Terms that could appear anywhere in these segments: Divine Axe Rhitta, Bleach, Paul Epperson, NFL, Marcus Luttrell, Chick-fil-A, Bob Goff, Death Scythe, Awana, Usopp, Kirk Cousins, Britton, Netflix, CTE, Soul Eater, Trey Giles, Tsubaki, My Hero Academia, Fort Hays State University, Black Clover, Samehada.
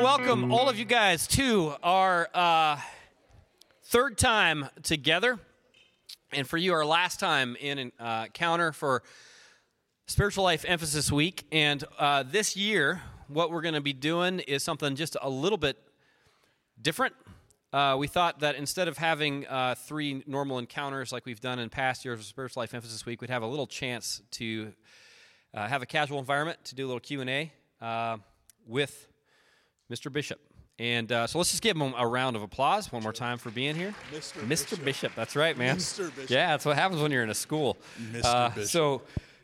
want to welcome all of you guys to our third time together, and for you, our last time in an encounter for Spiritual Life Emphasis Week. And this year, what we're going to be doing is something just a little bit different. We thought that instead of having three normal encounters like we've done in past years of Spiritual Life Emphasis Week, we'd have a little chance to have a casual environment to do a little Q&A with Mr. Bishop. And so let's just give him a round of applause one more time for being here. Mr. Bishop. That's right, man. Mr. Bishop. Yeah, that's what happens when you're in a school. Mr. Bishop. So,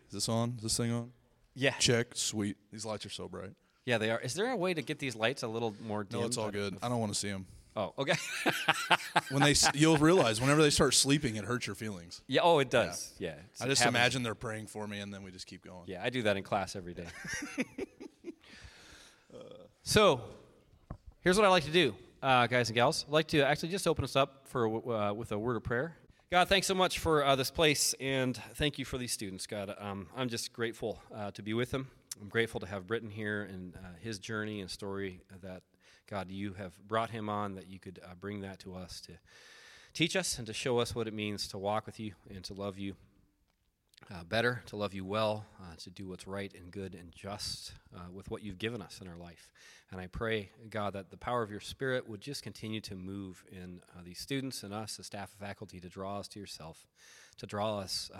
is this on? Is this thing on? Yeah. Check. Sweet. These lights are so bright. Yeah, they are. Is there a way to get these lights a little more dim? No, it's all good. I don't want to see them. Oh, okay. You'll realize whenever they start sleeping, it hurts your feelings. Yeah. Oh, it does. Yeah. I just imagine they're praying for me, and then we just keep going. Yeah, I do that in class every day. So, here's what I like to do, guys and gals. I'd like to actually just open us up for with a word of prayer. God, thanks so much for this place, and thank you for these students, God. I'm just grateful to be with them. I'm grateful to have Britton here and his journey and story that, God, you have brought him on, that you could bring that to us to teach us and to show us what it means to walk with you and to love you better, to love you well, to do what's right and good and just with what you've given us in our life. And I pray, God, that the power of your Spirit would just continue to move in these students and us, the staff and faculty, to draw us to yourself, to draw us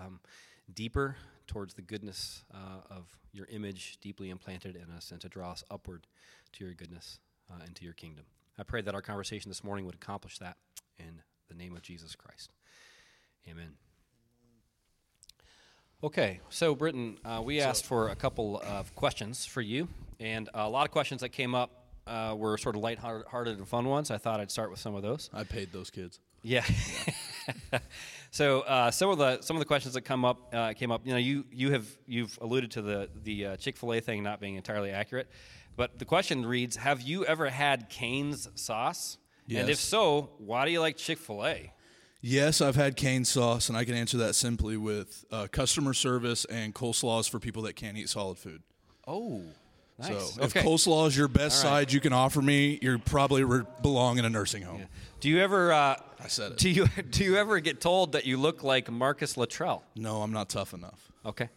deeper towards the goodness of your image deeply implanted in us, and to draw us upward to your goodness and to your kingdom. I pray that our conversation this morning would accomplish that in the name of Jesus Christ. Amen. Okay, so Britton, we asked for a couple of questions for you, and a lot of questions that came up were sort of lighthearted and fun ones. I thought I'd start with some of those. I paid those kids. Yeah. So some of the questions that came up. You know, you've alluded to the Chick-fil-A thing not being entirely accurate, but the question reads: have you ever had Cane's sauce? Yes. And if so, why do you like Chick-fil-A? Yes, I've had Cane's sauce, and I can answer that simply with customer service and coleslaws for people that can't eat solid food. Oh, nice. So if coleslaw is your best side you can offer me, you probably belong in a nursing home. Yeah. Do you ever? I said it. Do you ever get told that you look like Marcus Luttrell? No, I'm not tough enough. Okay.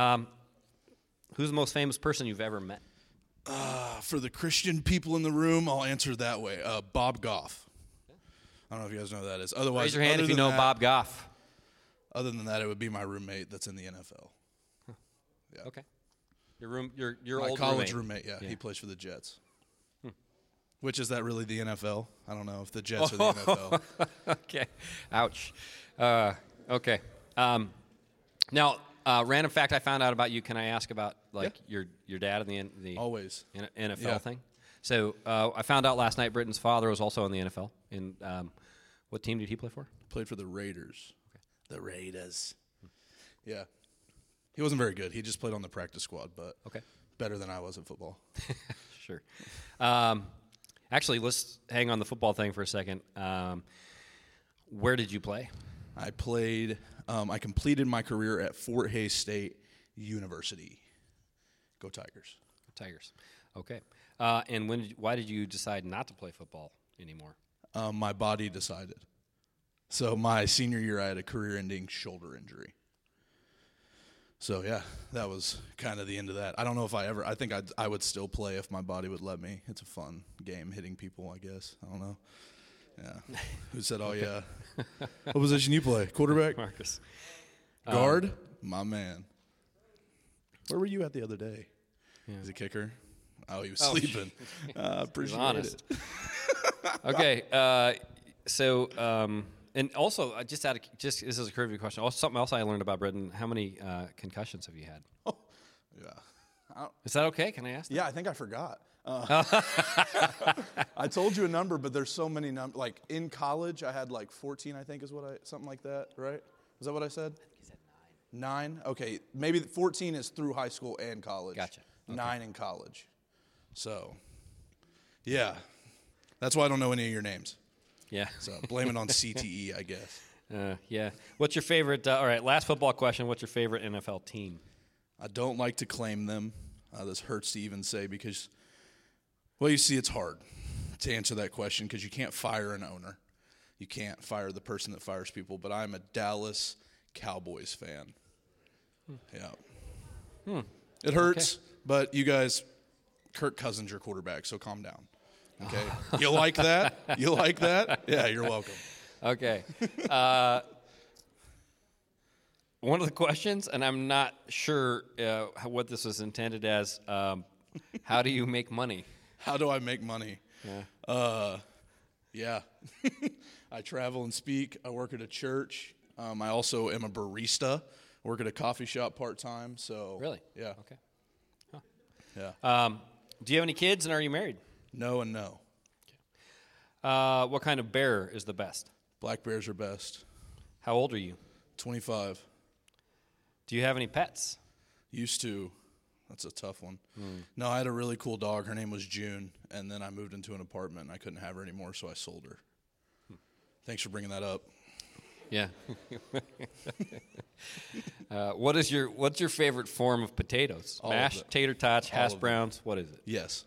Wow. Who's the most famous person you've ever met? For the Christian people in the room, I'll answer that way. Bob Goff. I don't know if you guys know who that is. Otherwise, raise your hand if you know that, Bob Goff. Other than that, it would be my roommate that's in the NFL. Huh. Yeah. Okay. My college roommate. Yeah, he plays for the Jets. Hmm. Which, is that really the NFL? I don't know if the Jets are the NFL. Okay. Ouch. Okay. Now, random fact I found out about you. Can I ask about your dad and the always NFL thing? So I found out last night Britton's father was also in the NFL. And what team did he play for? Played for the Raiders. Okay. The Raiders. Yeah. He wasn't very good. He just played on the practice squad, but better than I was at football. Sure. Actually, let's hang on the football thing for a second. Where did you play? I completed my career at Fort Hays State University. Go Tigers. Okay. And why did you decide not to play football anymore? My body decided. So my senior year, I had a career-ending shoulder injury. So, yeah, that was kind of the end of that. I don't know if I would still play if my body would let me. It's a fun game, hitting people, I guess. I don't know. Yeah. Who said, oh, yeah. What position you play? Quarterback? Marcus. Guard? My man. Where were you at the other day? Yeah. As a kicker? Oh, he was sleeping. Appreciate honest. It. Okay, and also, this is a curvy question. Also, something else I learned about Britton: how many concussions have you had? Oh, yeah. Is that okay? Can I ask that? Yeah, I think I forgot. I told you a number, but there's so many numbers. Like in college, I had like 14. I think is what something like that, right? Is that what I said? I think you said 9. 9. Okay, maybe 14 is through high school and college. Gotcha. Okay. 9 in college. So, yeah. That's why I don't know any of your names. Yeah. So blame it on CTE, I guess. Yeah. What's your favorite? All right, last football question. What's your favorite NFL team? I don't like to claim them. This hurts to even say because Well, you see, it's hard to answer that question because you can't fire an owner. You can't fire the person that fires people, but I'm a Dallas Cowboys fan. Yeah. It hurts, okay. But you guys, Kirk Cousins, your quarterback, so calm down. Okay. You like that? You like that? Yeah, you're welcome. Okay. One of the questions, and I'm not sure what this is intended as, how do you make money? How do I make money? Yeah. I travel and speak. I work at a church. I also am a barista. I work at a coffee shop part-time. So really? Yeah. Okay. Huh. Yeah. Do you have any kids, and are you married? No and no. Okay. What kind of bear is the best? Black bears are best. How old are you? 25. Do you have any pets? Used to. That's a tough one. No, I had a really cool dog. Her name was June, and then I moved into an apartment, and I couldn't have her anymore, so I sold her. Thanks for bringing that up. Yeah. What's your favorite form of potatoes? All mashed, tater tots, hash browns, what is it? Yes.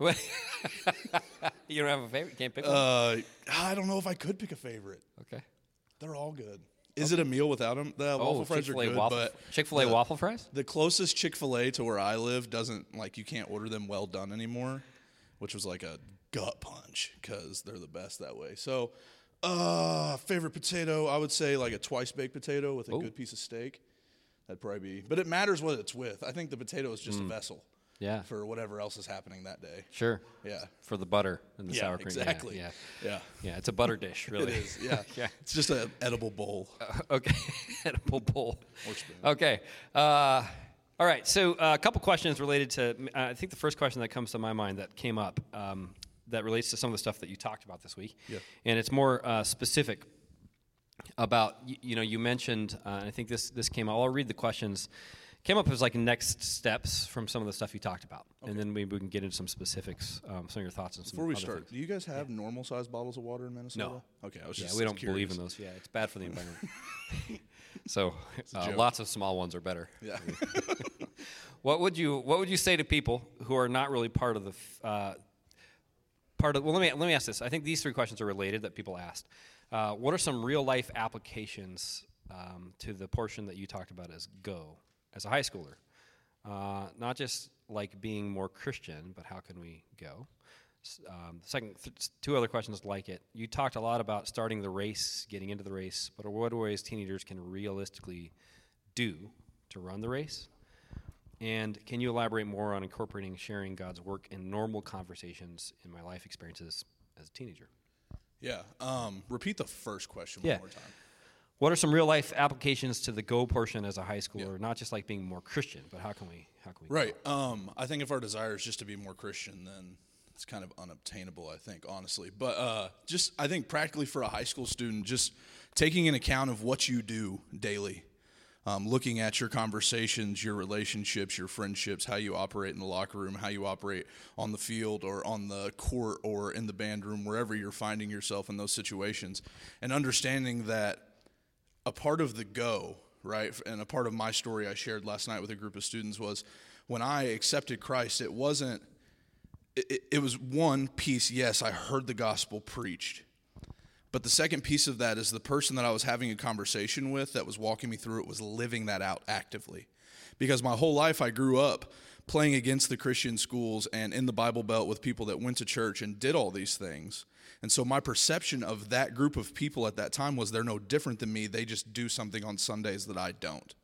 You don't have a favorite? You can't pick one? I don't know if I could pick a favorite. Okay. They're all good. Is it a meal without them? The waffle fries are good, but Chick-fil-A waffle fries? The closest Chick-fil-A to where I live doesn't, like, you can't order them well done anymore, which was like a gut punch because they're the best that way. So, favorite potato, I would say like a twice-baked potato with a good piece of steak. That'd probably be, but it matters what it's with. I think the potato is just a vessel. Yeah. For whatever else is happening that day. Sure. Yeah. For the butter and the sour cream. Exactly. Yeah, it's a butter dish, really. It is, yeah. Yeah. It's just an edible bowl. Okay. Edible bowl. Okay. All right. So a couple questions related to, I think the first question that comes to my mind that came up that relates to some of the stuff that you talked about this week. Yeah. And it's more specific about, you mentioned, I think this came out. I'll read the questions. Came up as like next steps from some of the stuff you talked about, okay. And then maybe we can get into some specifics, some of your thoughts on some. Before we start, things. Do you guys have normal sized bottles of water in Minnesota? No. Okay, I was just curious. Yeah, we don't believe in those. Yeah, it's bad for the environment. So lots of small ones are better. Yeah. What would you say to people who are not really part of the Well, let me ask this. I think these three questions are related that people asked. What are some real life applications to the portion that you talked about as go? As a high schooler, not just like being more Christian, but how can we go? Two other questions like it. You talked a lot about starting the race, getting into the race, but what ways teenagers can realistically do to run the race? And can you elaborate more on incorporating sharing God's work in normal conversations in my life experiences as a teenager? Yeah. Repeat the first question one more time. What are some real-life applications to the go portion as a high schooler, not just like being more Christian, but how can we Right. I think if our desire is just to be more Christian, then it's kind of unobtainable, I think, honestly. But just I think practically for a high school student, just taking an account of what you do daily, looking at your conversations, your relationships, your friendships, how you operate in the locker room, how you operate on the field or on the court or in the band room, wherever you're finding yourself in those situations, and understanding that a part of the go, right, and a part of my story I shared last night with a group of students was when I accepted Christ, it was one piece, yes, I heard the gospel preached. But the second piece of that is the person that I was having a conversation with that was walking me through it was living that out actively. Because my whole life I grew up playing against the Christian schools and in the Bible Belt with people that went to church and did all these things. And so my perception of that group of people at that time was they're no different than me. They just do something on Sundays that I don't.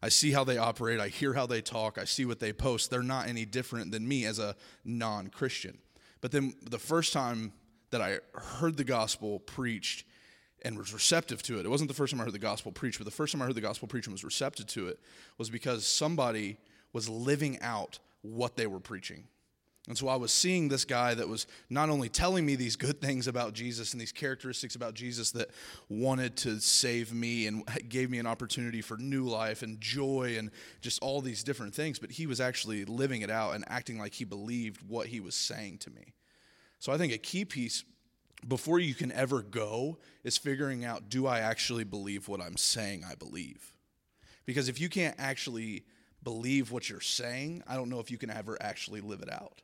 I see how they operate. I hear how they talk. I see what they post. They're not any different than me as a non-Christian. But then the first time that I heard the gospel preached and was receptive to it, it wasn't the first time I heard the gospel preached, but the first time I heard the gospel preached and was receptive to it was because somebody was living out what they were preaching. And so I was seeing this guy that was not only telling me these good things about Jesus and these characteristics about Jesus that wanted to save me and gave me an opportunity for new life and joy and just all these different things, but he was actually living it out and acting like he believed what he was saying to me. So I think a key piece before you can ever go is figuring out, do I actually believe what I'm saying I believe? Because if you can't actually believe what you're saying, I don't know if you can ever actually live it out.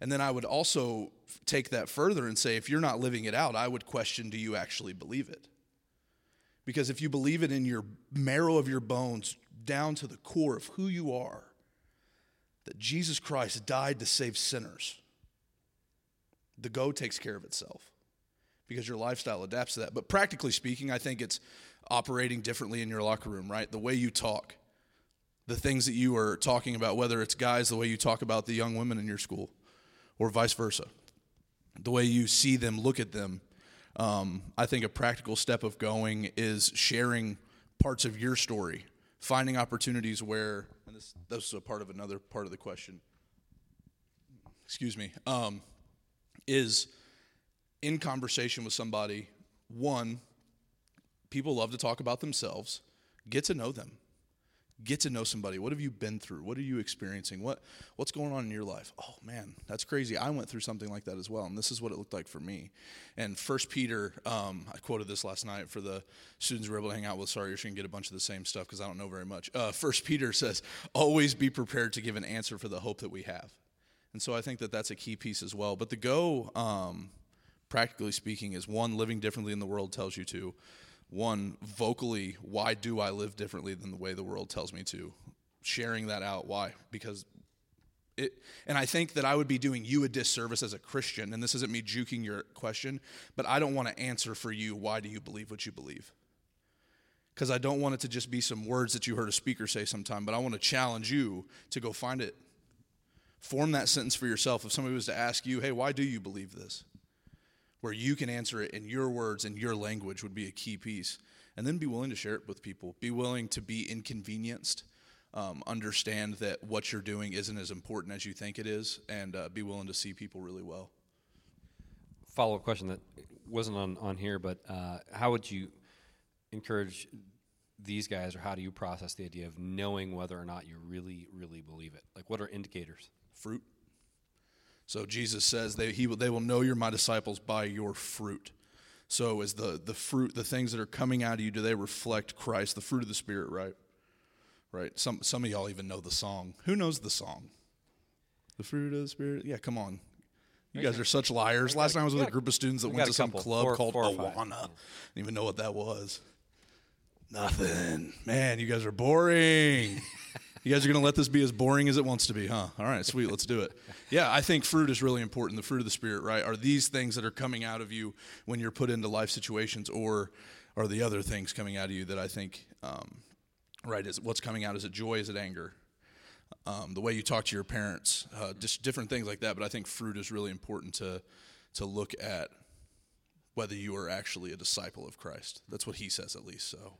And then I would also take that further and say, if you're not living it out, I would question, do you actually believe it? Because if you believe it in your marrow of your bones, down to the core of who you are, that Jesus Christ died to save sinners, the go takes care of itself because your lifestyle adapts to that. But practically speaking, I think it's operating differently in your locker room, right? The way you talk, the things that you are talking about, whether it's guys, the way you talk about the young women in your school or vice versa, the way you see them, look at them. I think a practical step of going is sharing parts of your story, finding opportunities where, and this is a part of another part of the question, excuse me, is in conversation with somebody, one, people love to talk about themselves, get to know them, get to know somebody. What have you been through? What are you experiencing? What's going on in your life? Oh, man, that's crazy. I went through something like that as well, and this is what it looked like for me. And 1 Peter, I quoted this last night for the students who were able to hang out with. Sorry, you're going to get a bunch of the same stuff because I don't know very much. 1 Peter says, always be prepared to give an answer for the hope that we have. And so I think that that's a key piece as well. But the go, practically speaking, is one, living differently than the world tells you to. One, vocally, why do I live differently than the way the world tells me to? Sharing that out, why? Because it, and I think that I would be doing you a disservice as a Christian, and this isn't me juking your question, but I don't want to answer for you, why do you believe what you believe? Because I don't want it to just be some words that you heard a speaker say sometime, but I want to challenge you to go find it. Form that sentence for yourself. If somebody was to ask you, hey, why do you believe this? Where you can answer it in your words and your language would be a key piece. And then be willing to share it with people. Be willing to be inconvenienced. Understand that what you're doing isn't as important as you think it is, and be willing to see people really well. Follow-up question that wasn't on here, but how would you encourage these guys, or how do you process the idea of knowing whether or not you really, really believe it? Like, what are indicators? Fruit. So Jesus says they will know you're my disciples by your fruit. So is the fruit, the things that are coming out of you, do they reflect Christ, the fruit of the Spirit, right? Right. Some of y'all even know the song. Who knows the song? The fruit of the Spirit? Yeah, come on. You guys are such liars. Last night I was with a group of students that went to some club called Awana. I didn't even know what that was. Nothing. Man, you guys are boring. You guys are going to let this be as boring as it wants to be, huh? All right, sweet, let's do it. Yeah, I think fruit is really important, the fruit of the Spirit, right? Are these things that are coming out of you when you're put into life situations, or are the other things coming out of you that I think, right, is what's coming out? Is it joy? Is it anger? The way you talk to your parents, just different things like that, but I think fruit is really important to look at whether you are actually a disciple of Christ. That's what he says, at least, so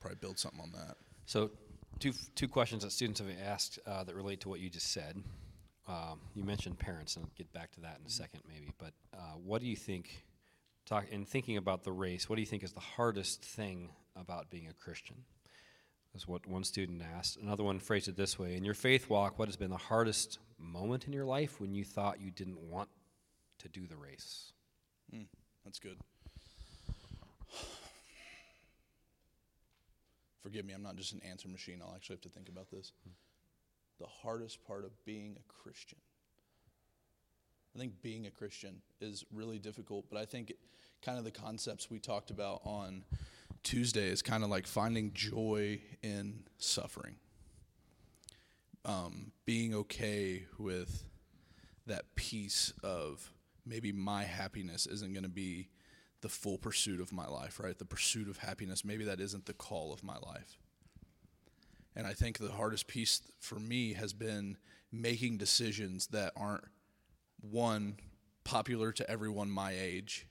probably build something on that. So Two questions that students have asked that relate to what you just said. You mentioned parents, and I'll get back to that in a second maybe, but what do you think, in thinking about the race, what do you think is the hardest thing about being a Christian? That's what one student asked. Another one phrased it this way: in your faith walk, what has been the hardest moment in your life when you thought you didn't want to do the race? That's good. Forgive me, I'm not just an answer machine. I'll actually have to think about this. The hardest part of being a Christian. I think being a Christian is really difficult, but I think kind of the concepts we talked about on Tuesday is kind of like finding joy in suffering. Being okay with that piece of maybe my happiness isn't going to be the full pursuit of my life, right? The pursuit of happiness, maybe that isn't the call of my life. And I think the hardest piece for me has been making decisions that aren't, one, popular to everyone my age,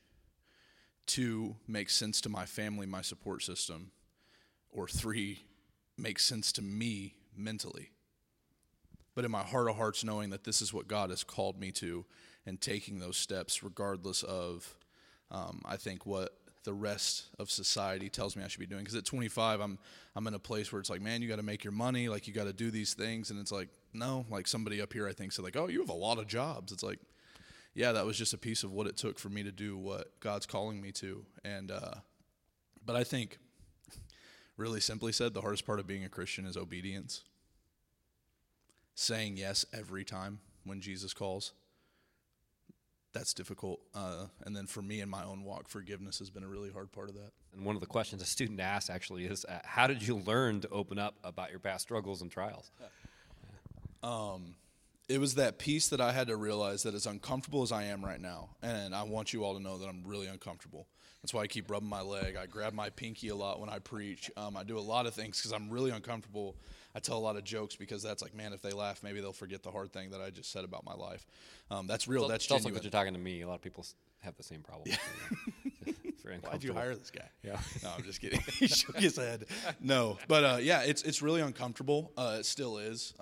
two, make sense to my family, my support system, or three, make sense to me mentally. But in my heart of hearts, knowing that this is what God has called me to and taking those steps regardless of I think what the rest of society tells me I should be doing. Because at 25, I'm in a place where it's like, man, you got to make your money. Like, you got to do these things. And it's like, no. Like, somebody up here, I think, said, like, oh, you have a lot of jobs. It's like, yeah, that was just a piece of what it took for me to do what God's calling me to. And but I think, really simply said, the hardest part of being a Christian is obedience. Saying yes every time when Jesus calls. that's difficult. And then for me in my own walk, forgiveness has been a really hard part of that. And one of the questions a student asked actually is, how did you learn to open up about your past struggles and trials? It was that piece that I had to realize that as uncomfortable as I am right now, and I want you all to know that I'm really uncomfortable. That's why I keep rubbing my leg. I grab my pinky a lot when I preach. I do a lot of things because I'm really uncomfortable. I tell a lot of jokes because that's like, man, if they laugh, maybe they'll forget the hard thing that I just said about my life. That's real. That's genuine. Also because you're talking to me. A lot of people have the same problem. Yeah. Why'd you hire this guy? Yeah. No, I'm just kidding. He shook his head. No. But, yeah, it's really uncomfortable. It still is.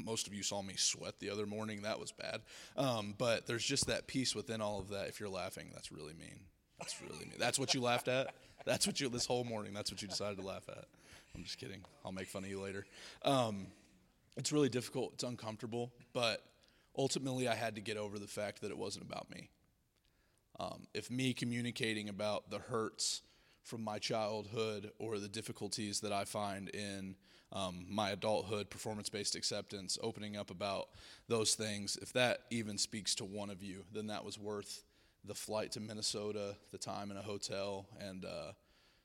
Most of you saw me sweat the other morning. That was bad. But there's just that piece within all of that. If you're laughing, that's really mean. That's really mean. That's what you laughed at? That's what you, this whole morning, that's what you decided to laugh at. I'm just kidding. I'll make fun of you later. It's really difficult. It's uncomfortable. But ultimately, I had to get over the fact that it wasn't about me. If me communicating about the hurts from my childhood or the difficulties that I find in my adulthood, performance-based acceptance, opening up about those things, if that even speaks to one of you, then that was worth the flight to Minnesota, the time in a hotel. And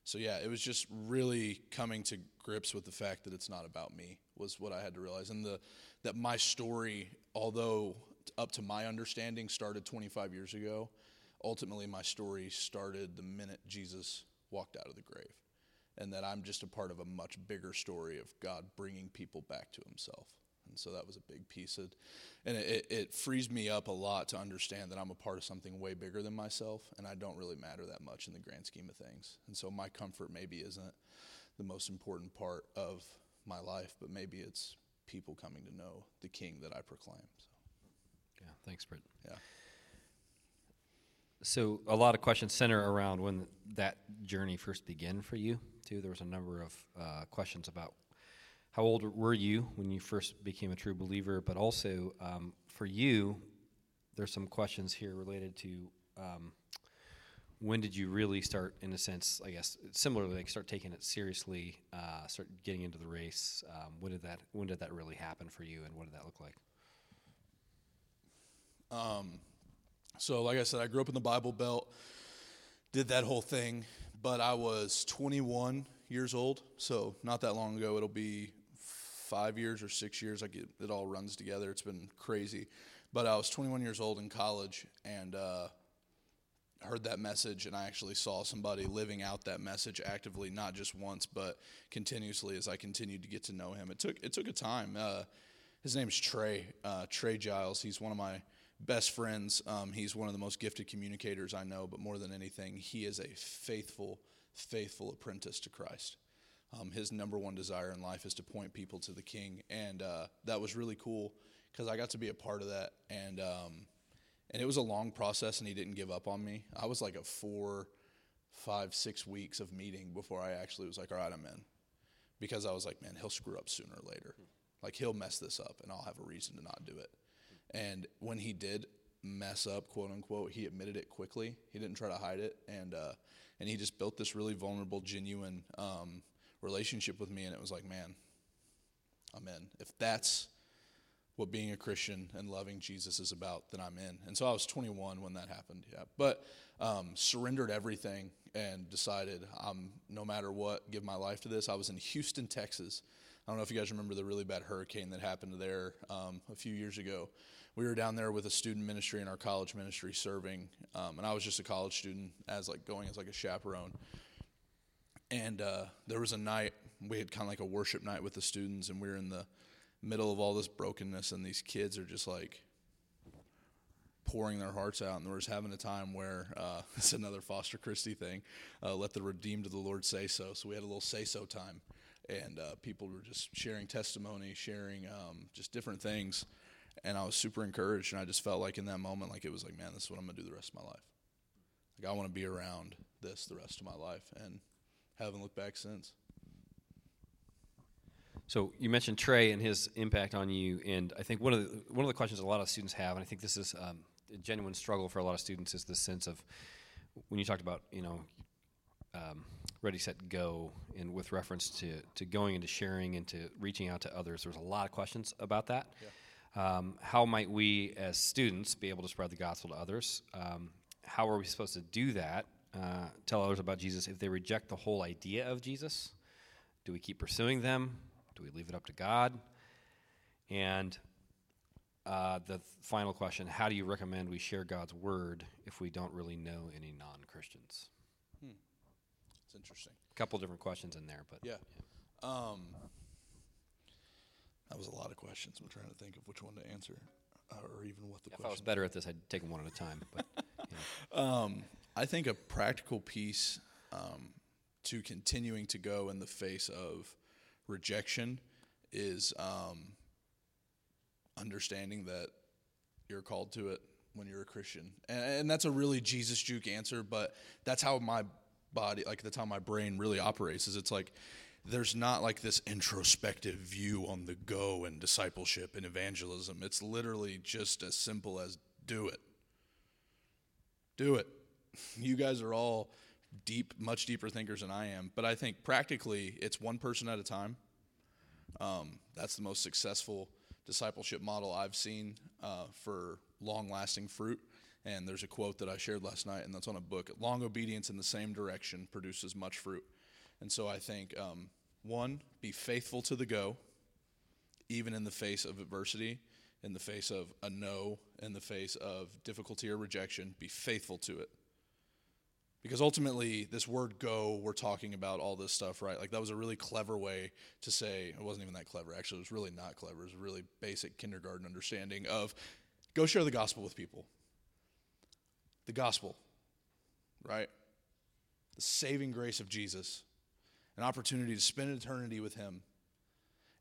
so, yeah, it was just really coming to grips with the fact that it's not about me was what I had to realize. And that my story, although up to my understanding started 25 years ago, ultimately, my story started the minute Jesus walked out of the grave, and that I'm just a part of a much bigger story of God bringing people back to himself. And so that was a big piece of, and it frees me up a lot to understand that I'm a part of something way bigger than myself, and I don't really matter that much in the grand scheme of things. And so my comfort maybe isn't the most important part of my life, but maybe it's people coming to know the King that I proclaim. So. Yeah, thanks, Britton. Yeah. So a lot of questions center around when that journey first began for you, too. There was a number of questions about how old were you when you first became a true believer, but also for you, there's some questions here related to when did you really start, in a sense, I guess, similarly, like start taking it seriously, start getting into the race. When did that really happen for you, and what did that look like? So like I said, I grew up in the Bible Belt, did that whole thing, but I was 21 years old, so not that long ago. It'll be 5 years or 6 years. It all runs together. It's been crazy. But I was 21 years old in college and heard that message, and I actually saw somebody living out that message actively, not just once, but continuously as I continued to get to know him. It took a time. His name's Trey Giles. He's one of my best friends. He's one of the most gifted communicators I know, but more than anything, he is a faithful, faithful apprentice to Christ. His number one desire in life is to point people to the King, and that was really cool because I got to be a part of that, and it was a long process, and he didn't give up on me. I was like a 4, 5, 6 weeks of meeting before I actually was like, all right, I'm in, because I was like, man, he'll screw up sooner or later. Like, he'll mess this up, and I'll have a reason to not do it. And when he did mess up, quote unquote, he admitted it quickly. He didn't try to hide it, and he just built this really vulnerable, genuine relationship with me. And it was like, man, I'm in. If that's what being a Christian and loving Jesus is about, then I'm in. And so I was 21 when that happened. Yeah, but surrendered everything and decided, no matter what, give my life to this. I was in Houston, Texas. I don't know if you guys remember the really bad hurricane that happened there a few years ago. We were down there with a student ministry and our college ministry serving, and I was just a college student going as like a chaperone. And there was a night, we had kind of like a worship night with the students, and we were in the middle of all this brokenness, and these kids are just like pouring their hearts out, and we're just having a time where, it's another Foster Christie thing, let the redeemed of the Lord say so. So we had a little say-so time. And people were just sharing testimony, sharing just different things. And I was super encouraged, and I just felt like in that moment, like it was like, man, this is what I'm going to do the rest of my life. Like, I want to be around this the rest of my life, and haven't looked back since. So you mentioned Trey and his impact on you, and I think one of the questions a lot of students have, and I think this is a genuine struggle for a lot of students, is this sense of when you talked about, you know, ready, set, go, and with reference to going into sharing and to reaching out to others, there's a lot of questions about that. Yeah. How might we as students be able to spread the gospel to others? How are we supposed to do that? Tell others about Jesus if they reject the whole idea of Jesus? Do we keep pursuing them? Do we leave it up to God? And the final question, how do you recommend we share God's word if we don't really know any non-Christians? It's interesting. A couple different questions in there, but yeah. That was a lot of questions. I'm trying to think of which one to answer, or even what the question. If I was better at this, I'd take them one at a time. But you know. I think a practical piece to continuing to go in the face of rejection is understanding that you're called to it when you're a Christian. And that's a really Jesus juke answer, but that's how my body, like that's how my brain really operates, is it's like, there's not like this introspective view on the go and discipleship and evangelism. It's literally just as simple as do it. Do it. You guys are all much deeper thinkers than I am. But I think practically it's one person at a time. That's the most successful discipleship model I've seen for long-lasting fruit. And there's a quote that I shared last night, and that's on a book. Long obedience in the same direction produces much fruit. And so I think, one, be faithful to the go, even in the face of adversity, in the face of a no, in the face of difficulty or rejection, be faithful to it. Because ultimately, this word go, we're talking about all this stuff, right? Like that was a really clever way to say, it wasn't even that clever, actually, it was really not clever. It was a really basic kindergarten understanding of go share the gospel with people. The gospel, right? The saving grace of Jesus. An opportunity to spend eternity with him,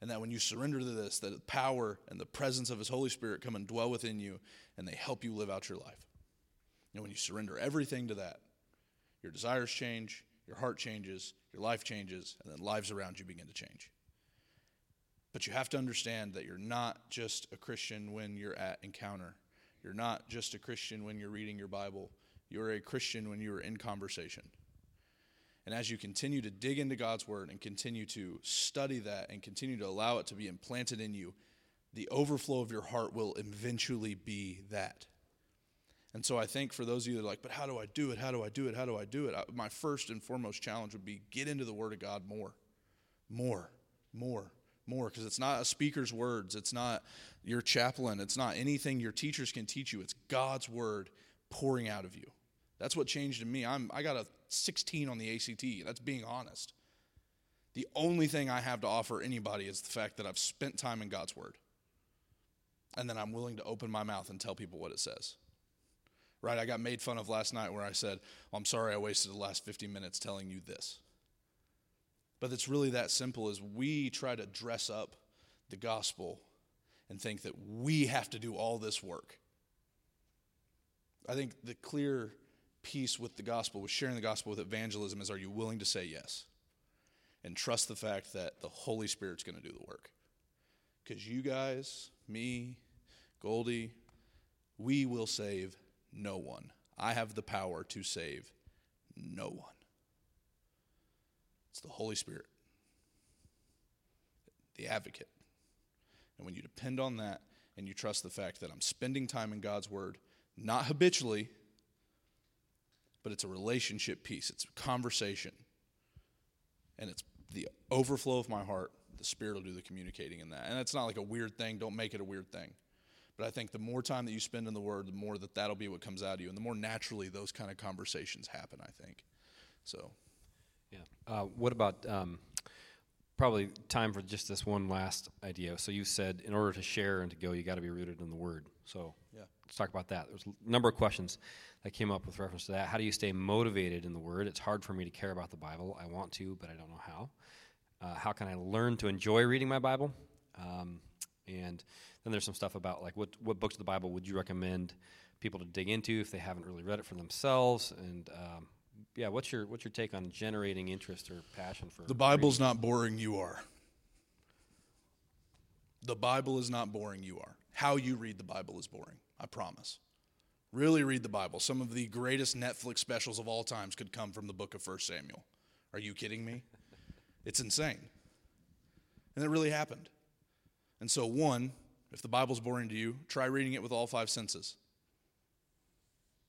and that when you surrender to this, that the power and the presence of his Holy Spirit come and dwell within you, and they help you live out your life. And when you surrender everything to that, your desires change, your heart changes, your life changes, and then lives around you begin to change. But you have to understand that you're not just a Christian when you're at encounter. You're not just a Christian when you're reading your Bible. You're a Christian when you're in conversation. And as you continue to dig into God's word and continue to study that and continue to allow it to be implanted in you, the overflow of your heart will eventually be that. And so I think for those of you that are like, but how do I do it? How do I do it? How do I do it? My first and foremost challenge would be get into the word of God more. Because it's not a speaker's words. It's not your chaplain. It's not anything your teachers can teach you. It's God's word pouring out of you. That's what changed in me. I got a 16 on the ACT. That's being honest. The only thing I have to offer anybody is the fact that I've spent time in God's word. And then I'm willing to open my mouth and tell people what it says. Right? I got made fun of last night where I said, I'm sorry I wasted the last 50 minutes telling you this. But it's really that simple as we try to dress up the gospel and think that we have to do all this work. I think the clear peace with the gospel, with sharing the gospel, with evangelism is, are you willing to say yes and trust the fact that the Holy Spirit's going to do the work? Because you guys, me, Goldie, we will save no one. I have the power to save no one. It's the Holy Spirit, the advocate. And when you depend on that and you trust the fact that I'm spending time in God's word, not habitually, but it's a relationship piece. It's a conversation. And it's the overflow of my heart. The Spirit will do the communicating in that. And it's not like a weird thing. Don't make it a weird thing. But I think the more time that you spend in the Word, the more that that'll be what comes out of you. And the more naturally those kind of conversations happen, I think. So, yeah. What about probably time for just this one last idea. So you said in order to share and to go, you got to be rooted in the Word. So yeah. Let's talk about that. There's a number of questions that came up with reference to that. How do you stay motivated in the Word? It's hard for me to care about the Bible. I want to, but I don't know how. How can I learn to enjoy reading my Bible? And then there's some stuff about like what books of the Bible would you recommend people to dig into if they haven't really read it for themselves? And what's your take on generating interest or passion for the Bible's reading? Not boring. You are. The Bible is not boring. You are. How you read the Bible is boring. I promise. Really read the Bible. Some of the greatest Netflix specials of all times could come from the book of 1 Samuel. Are you kidding me? It's insane. And it really happened. And so one, If the Bible's boring to you, try reading it with all five senses.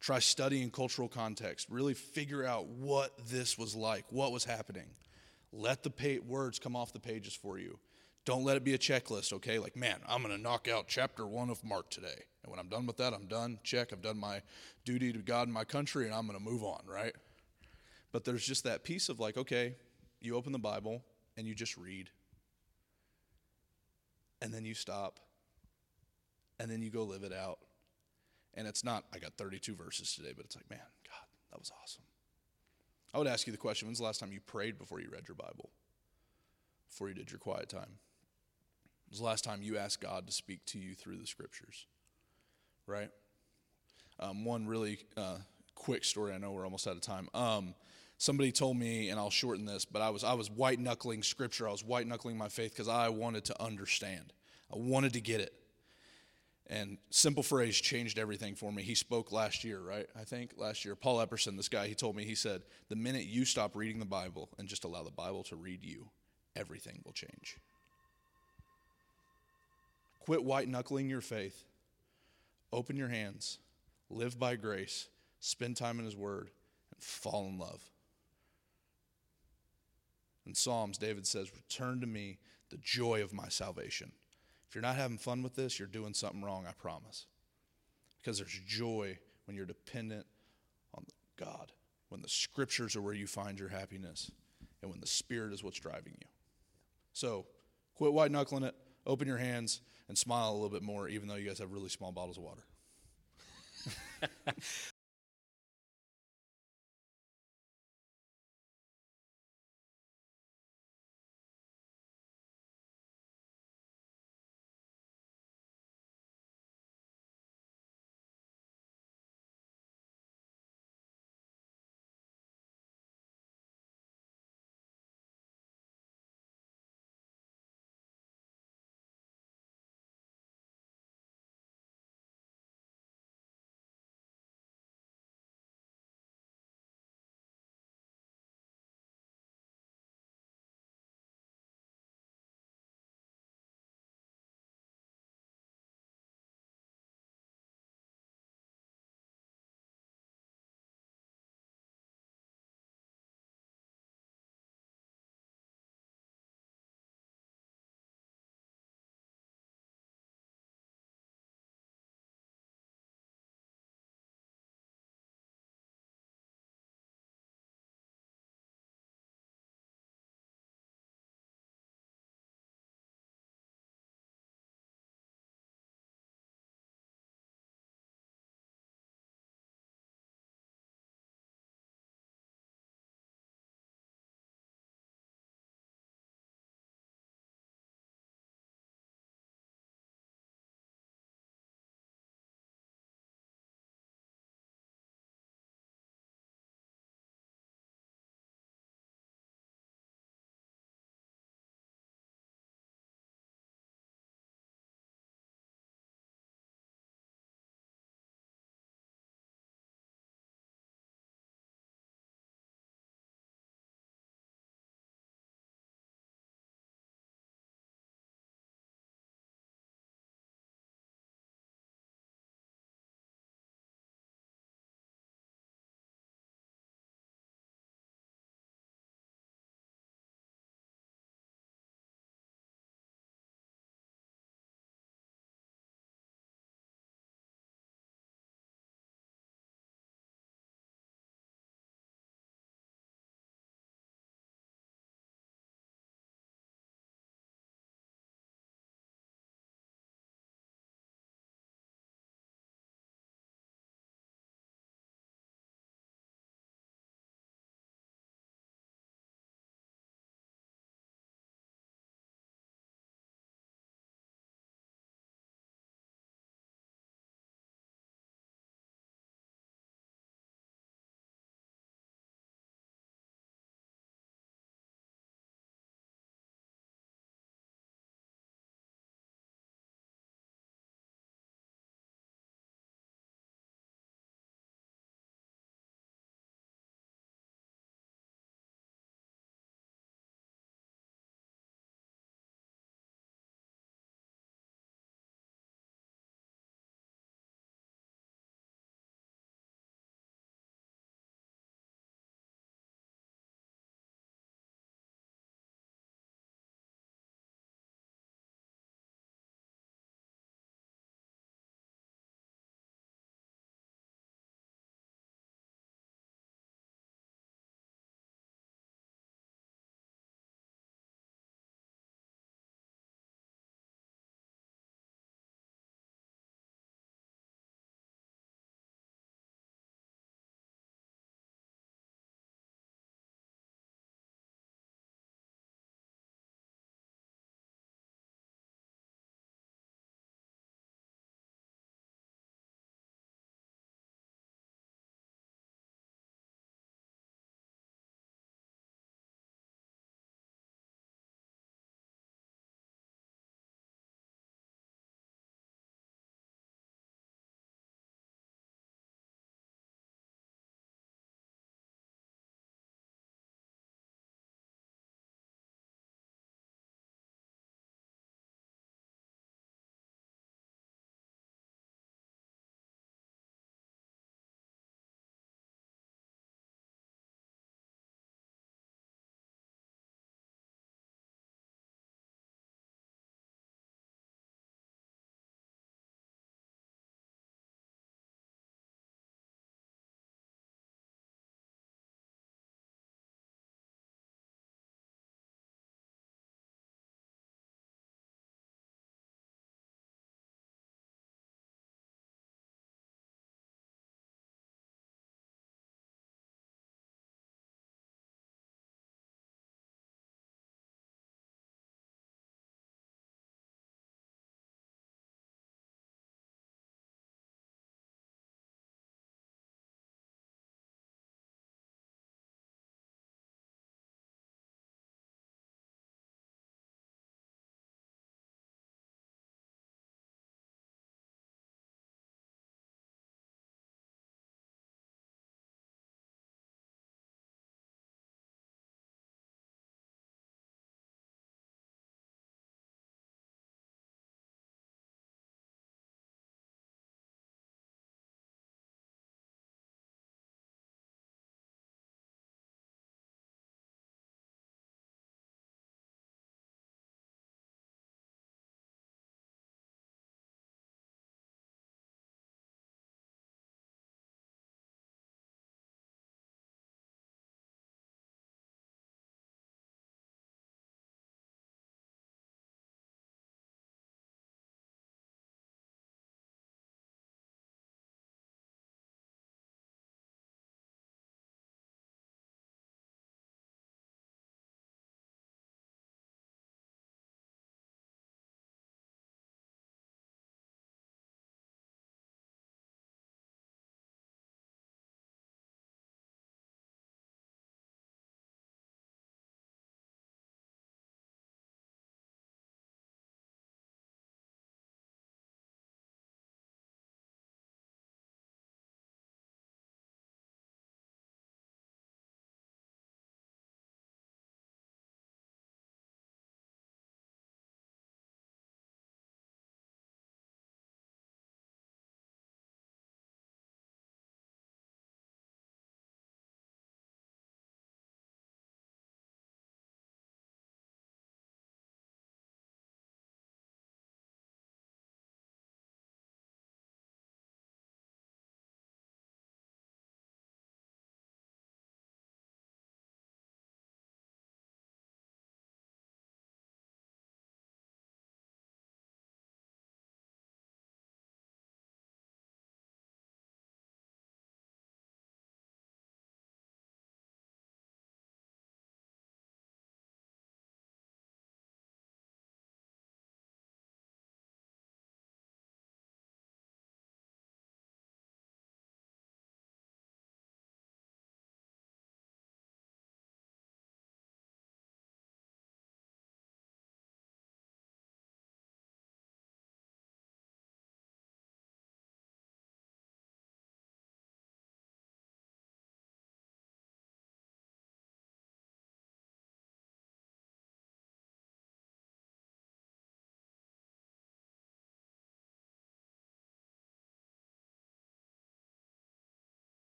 Try studying cultural context. Really figure out what this was like, what was happening. Let the words come off the pages for you. Don't let it be a checklist, okay? Like, man, I'm going to knock out chapter 1 of Mark today. And when I'm done with that, I'm done. Check, I've done my duty to God and my country, and I'm going to move on, right? But there's just that piece of like, okay, you open the Bible and you just read. And then you stop. And then you go live it out. And it's not, I got 32 verses today, but it's like, man, God, that was awesome. I would ask you the question, when's the last time you prayed before you read your Bible? Before you did your quiet time? When's the last time you asked God to speak to you through the Scriptures? Right? One really quick story, I know we're almost out of time. Somebody told me, and I'll shorten this, but I was white-knuckling Scripture. I was white-knuckling my faith because I wanted to understand. I wanted to get it. And simple phrase changed everything for me. He spoke last year, right? I think last year. Paul Epperson, this guy, he told me, he said, the minute you stop reading the Bible and just allow the Bible to read you, everything will change. Quit white-knuckling your faith. Open your hands. Live by grace. Spend time in His Word. And fall in love. In Psalms, David says, return to me the joy of my salvation. If you're not having fun with this, you're doing something wrong, I promise. Because there's joy when you're dependent on God, when the Scriptures are where you find your happiness, and when the Spirit is what's driving you. So quit white-knuckling it, open your hands, and smile a little bit more, even though you guys have really small bottles of water.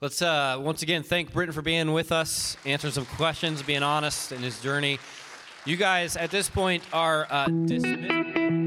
Let's once again thank Britton for being with us, answering some questions, being honest in his journey. You guys at this point are dismissed.